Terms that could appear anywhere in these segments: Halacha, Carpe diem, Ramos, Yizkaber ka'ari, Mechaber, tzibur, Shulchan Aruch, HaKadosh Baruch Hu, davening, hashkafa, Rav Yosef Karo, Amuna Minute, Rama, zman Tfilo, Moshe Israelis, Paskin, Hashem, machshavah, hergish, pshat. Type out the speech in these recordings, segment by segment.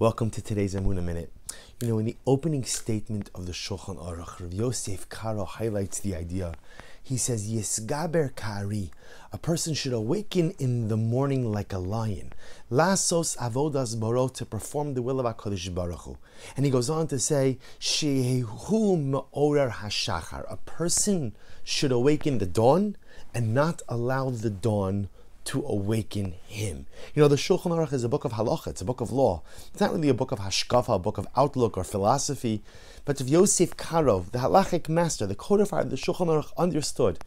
Welcome to today's Amuna Minute. You know, in the opening statement of the Shulchan Aruch, Rav Yosef Karo highlights the idea. He says, Yizkaber ka'ari, a person should awaken in the morning like a lion. Lasos avodas baro, to perform the will of HaKadosh Baruch Hu. And he goes on to say, Shehu me'orer hashachar, a person should awaken the dawn and not allow the dawn to awaken him. You know, the Shulchan Aruch is a book of Halacha, it's a book of law. It's not really a book of hashkafa, a book of outlook or philosophy, but of Yosef Karo, the Halachic master, the codifier of the Shulchan Aruch, understood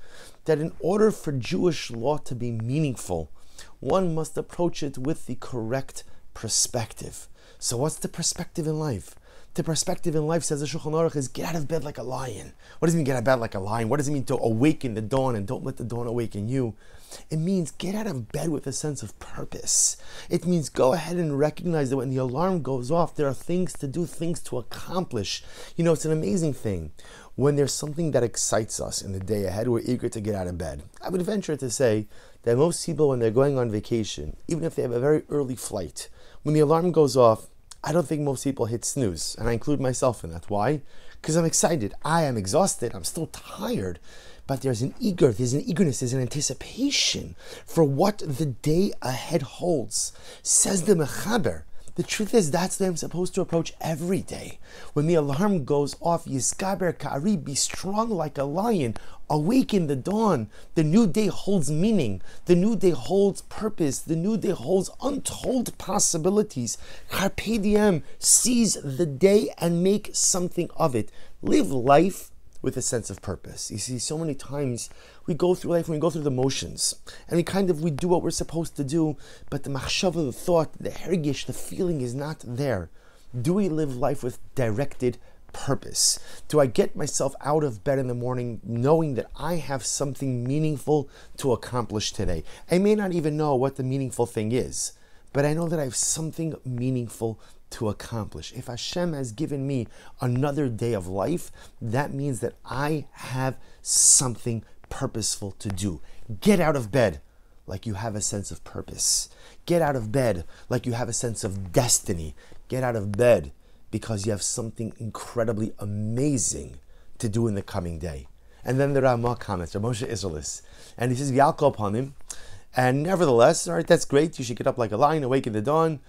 that in order for Jewish law to be meaningful, one must approach it with the correct perspective. So what's the perspective in life? The perspective in life, says the Shulchan Aruch, is get out of bed like a lion. What does it mean, get out of bed like a lion? What does it mean to awaken the dawn and don't let the dawn awaken you? It means get out of bed with a sense of purpose. It means go ahead and recognize that when the alarm goes off, there are things to do, things to accomplish. You know, it's an amazing thing. When there's something that excites us in the day ahead, we're eager to get out of bed. I would venture to say that most people, when they're going on vacation, even if they have a very early flight, when the alarm goes off, I don't think most people hit snooze, and I include myself in that. Why? Because I'm excited. I am exhausted. I'm still tired. But there's an eagerness, there's an anticipation for what the day ahead holds. Says the Mechaber, the truth is that's the way I'm supposed to approach every day. When the alarm goes off, Yizkaber ka'ari, be strong like a lion. Awaken the dawn. The new day holds meaning. The new day holds purpose. The new day holds untold possibilities. Carpe diem, seize the day and make something of it. Live life with a sense of purpose. You see, so many times we go through life and we go through the motions and we do what we're supposed to do, but the machshavah, the thought, the hergish, the feeling is not there. Do we live life with directed purpose? Do I get myself out of bed in the morning knowing that I have something meaningful to accomplish today? I may not even know what the meaningful thing is, but I know that I have something meaningful to accomplish. If Hashem has given me another day of life, that means that I have something purposeful to do. Get out of bed like you have a sense of purpose. Get out of bed like you have a sense of destiny. Get out of bed because you have something incredibly amazing to do in the coming day. And then the Rama comments, Moshe Israelis, and he says, V'yalko upon him, and nevertheless, all right, that's great, you should get up like a lion, awaken the dawn.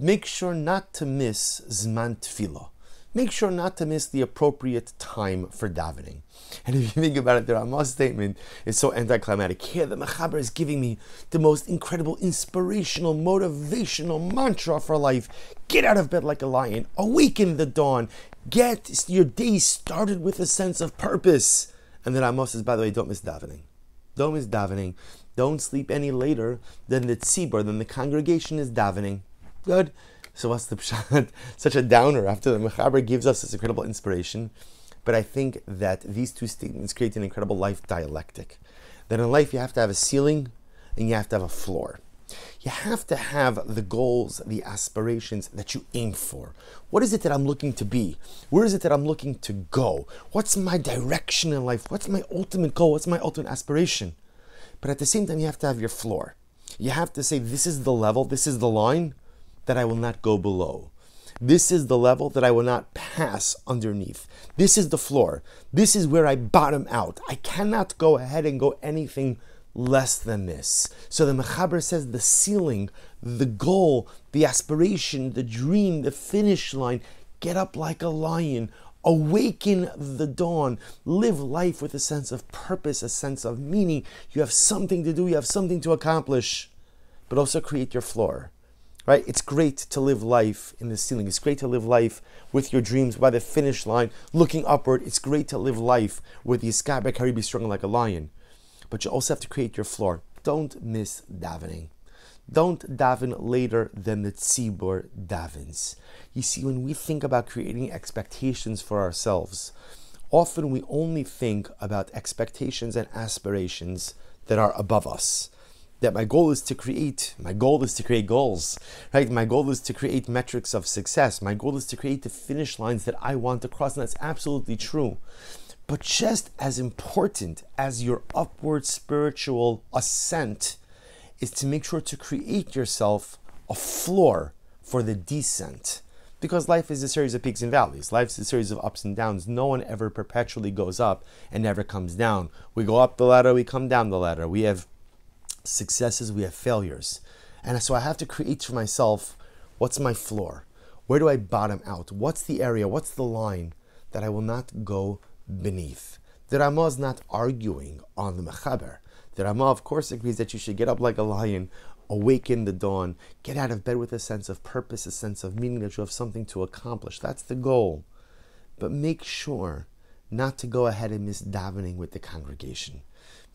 Make sure not to miss zman Tfilo. Make sure not to miss the appropriate time for davening. And if you think about it, the Ramos statement is so anticlimactic. Here, the Mechaber is giving me the most incredible, inspirational, motivational mantra for life. Get out of bed like a lion. Awaken the dawn. Get your day started with a sense of purpose. And the Ramos says, by the way, don't miss davening. Don't miss davening. Don't sleep any later than the tzibur, than the congregation is davening. Good. So what's the pshat? Such a downer after the Mechaber gives us this incredible inspiration. But I think that these two statements create an incredible life dialectic. That in life you have to have a ceiling and you have to have a floor. You have to have the goals, the aspirations that you aim for. What is it that I'm looking to be? Where is it that I'm looking to go? What's my direction in life? What's my ultimate goal? What's my ultimate aspiration? But at the same time, you have to have your floor. You have to say, this is the level, this is the line that I will not go below. This is the level that I will not pass underneath. This is the floor. This is where I bottom out. I cannot go ahead and go anything less than this. So the Mechaber says the ceiling, the goal, the aspiration, the dream, the finish line, get up like a lion, awaken the dawn, live life with a sense of purpose, a sense of meaning. You have something to do, you have something to accomplish, but also create your floor. Right? It's great to live life in the ceiling. It's great to live life with your dreams by the finish line, looking upward. It's great to live life with the Yizkaber ka'ari, be strong like a lion. But you also have to create your floor. Don't miss davening. Don't daven later than the tzibur davens. You see, when we think about creating expectations for ourselves, often we only think about expectations and aspirations that are above us. That my goal is to create goals, right? My goal is to create metrics of success. My goal is to create the finish lines that I want to cross, and that's absolutely true. But just as important as your upward spiritual ascent is to make sure to create yourself a floor for the descent. Because life is a series of peaks and valleys. Life is a series of ups and downs. No one ever perpetually goes up and never comes down. We go up the ladder, we come down the ladder. We have successes, we have failures. And so I have to create for myself, what's my floor? Where do I bottom out? What's the area? What's the line that I will not go beneath? The Rama is not arguing on the Mechaber. The Rama, of course, agrees that you should get up like a lion, awaken the dawn, get out of bed with a sense of purpose, a sense of meaning that you have something to accomplish. That's the goal. But make sure not to go ahead and miss davening with the congregation.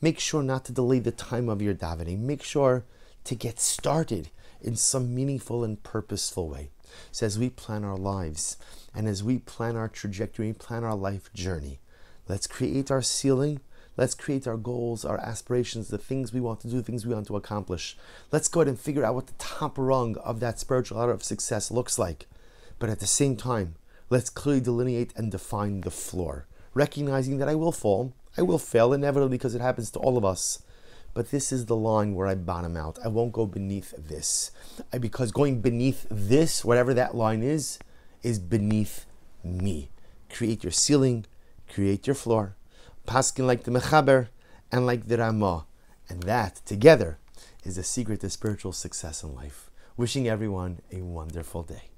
Make sure not to delay the time of your davening. Make sure to get started in some meaningful and purposeful way. So as we plan our lives and as we plan our trajectory, plan our life journey, let's create our ceiling. Let's create our goals, our aspirations, the things we want to do, the things we want to accomplish. Let's go ahead and figure out what the top rung of that spiritual ladder of success looks like. But at the same time, let's clearly delineate and define the floor, recognizing that I will fall, I will fail inevitably because it happens to all of us. But this is the line where I bottom out. I won't go beneath this. Because going beneath this, whatever that line is beneath me. Create your ceiling, create your floor. Paskin like the Mechaber and like the Rama. And that, together, is the secret to spiritual success in life. Wishing everyone a wonderful day.